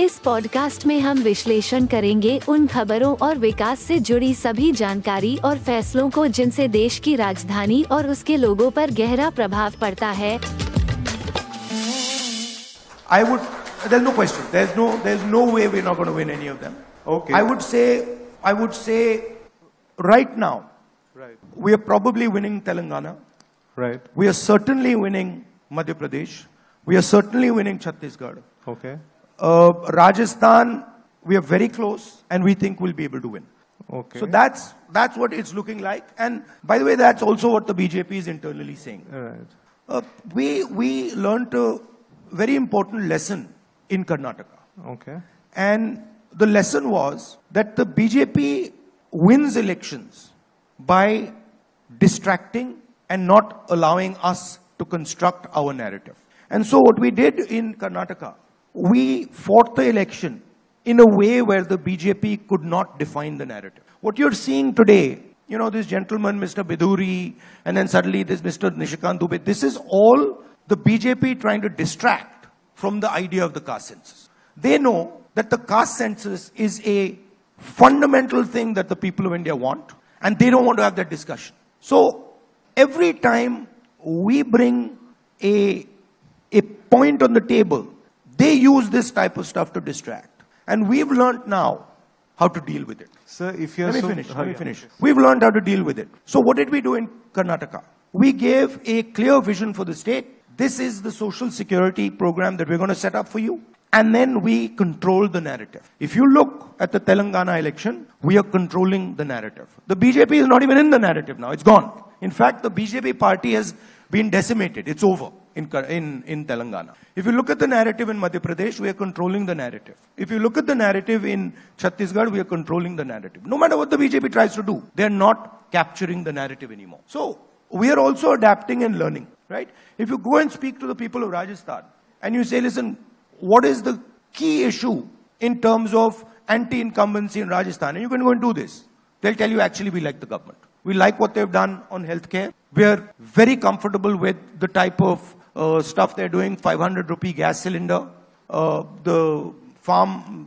इस पॉडकास्ट में हम विश्लेषण करेंगे उन खबरों और विकास से जुड़ी सभी जानकारी और फैसलों को जिनसे देश की राजधानी और उसके लोगों पर गहरा प्रभाव पड़ता है। I would, there's no question, there's no way we're not going to win any of them. Okay. I would say, right now, right. We are probably winning Telangana. Right. We are certainly winning Madhya Pradesh. We are certainly winning Chhattisgarh. Okay. Rajasthan, we are very close and we think we'll be able to win. Okay. So that's what it's looking like. And by the way, that's also what the BJP is internally saying. All right. We learnt a very important lesson in Karnataka. Okay. And the lesson was that the BJP wins elections by distracting and not allowing us to construct our narrative. And so what we did in Karnataka, we fought the election in a way where the BJP could not define the narrative. What you're seeing today, you know, this gentleman, Mr. Bidhuri, and then suddenly this Mr. Nishikant Dubey, this is all the BJP trying to distract from the idea of the caste census. They know that the caste census is a fundamental thing that the people of India want, and they don't want to have that discussion. So every time we bring a point on the table, they use this type of stuff to distract. And we've learned now how to deal with it. Sir, if you're Let me finish. We've learned how to deal with it. So what did we do in Karnataka? We gave a clear vision for the state. This is the social security program that we're going to set up for you. And then we control the narrative. If you look at the Telangana election, we are controlling the narrative. The BJP is not even in the narrative now. It's gone. In fact, the BJP party has been decimated. It's over in Telangana. If you look at the narrative in Madhya Pradesh, we are controlling the narrative. If you look at the narrative in Chhattisgarh, we are controlling the narrative. No matter what the BJP tries to do, they are not capturing the narrative anymore. So we are also adapting and learning, right? If you go and speak to the people of Rajasthan and you say, listen, what is the key issue in terms of anti-incumbency in Rajasthan? And you can go and do this. They'll tell you, actually, we like the government. We like what they've done on healthcare. We are very comfortable with the type of stuff they're doing, 500 rupee gas cylinder, the farm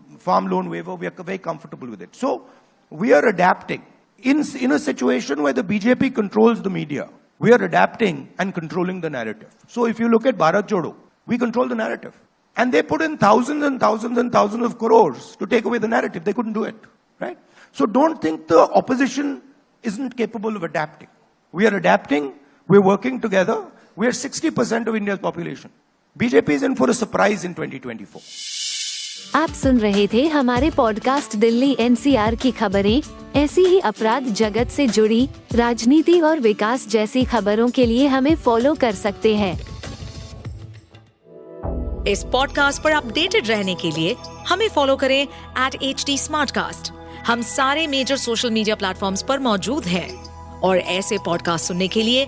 loan waiver. We are very comfortable with it. So we are adapting. In a situation where the BJP controls the media, we are adapting and controlling the narrative. So if you look at Bharat Jodo, we control the narrative. And they put in thousands and thousands and thousands of crores to take away the narrative. They couldn't do it, right? So don't think the opposition isn't capable of adapting. We are adapting. We're working together. We are 60% of India's population. BJP is in for a surprise in 2024. आप सुन रहे थे हमारे podcast Delhi NCR की खबरें। ऐसी ही अपराध जगत से जुड़ी राजनीति और विकास जैसी खबरों के लिए हमें फॉलो कर सकते हैं। इस पॉडकास्ट पर अपडेटेड रहने के लिए हमें फॉलो करें @HDSmartcast। हम सारे मेजर सोशल मीडिया प्लेटफॉर्म्स पर मौजूद हैं और ऐसे पॉडकास्ट सुनने के लिए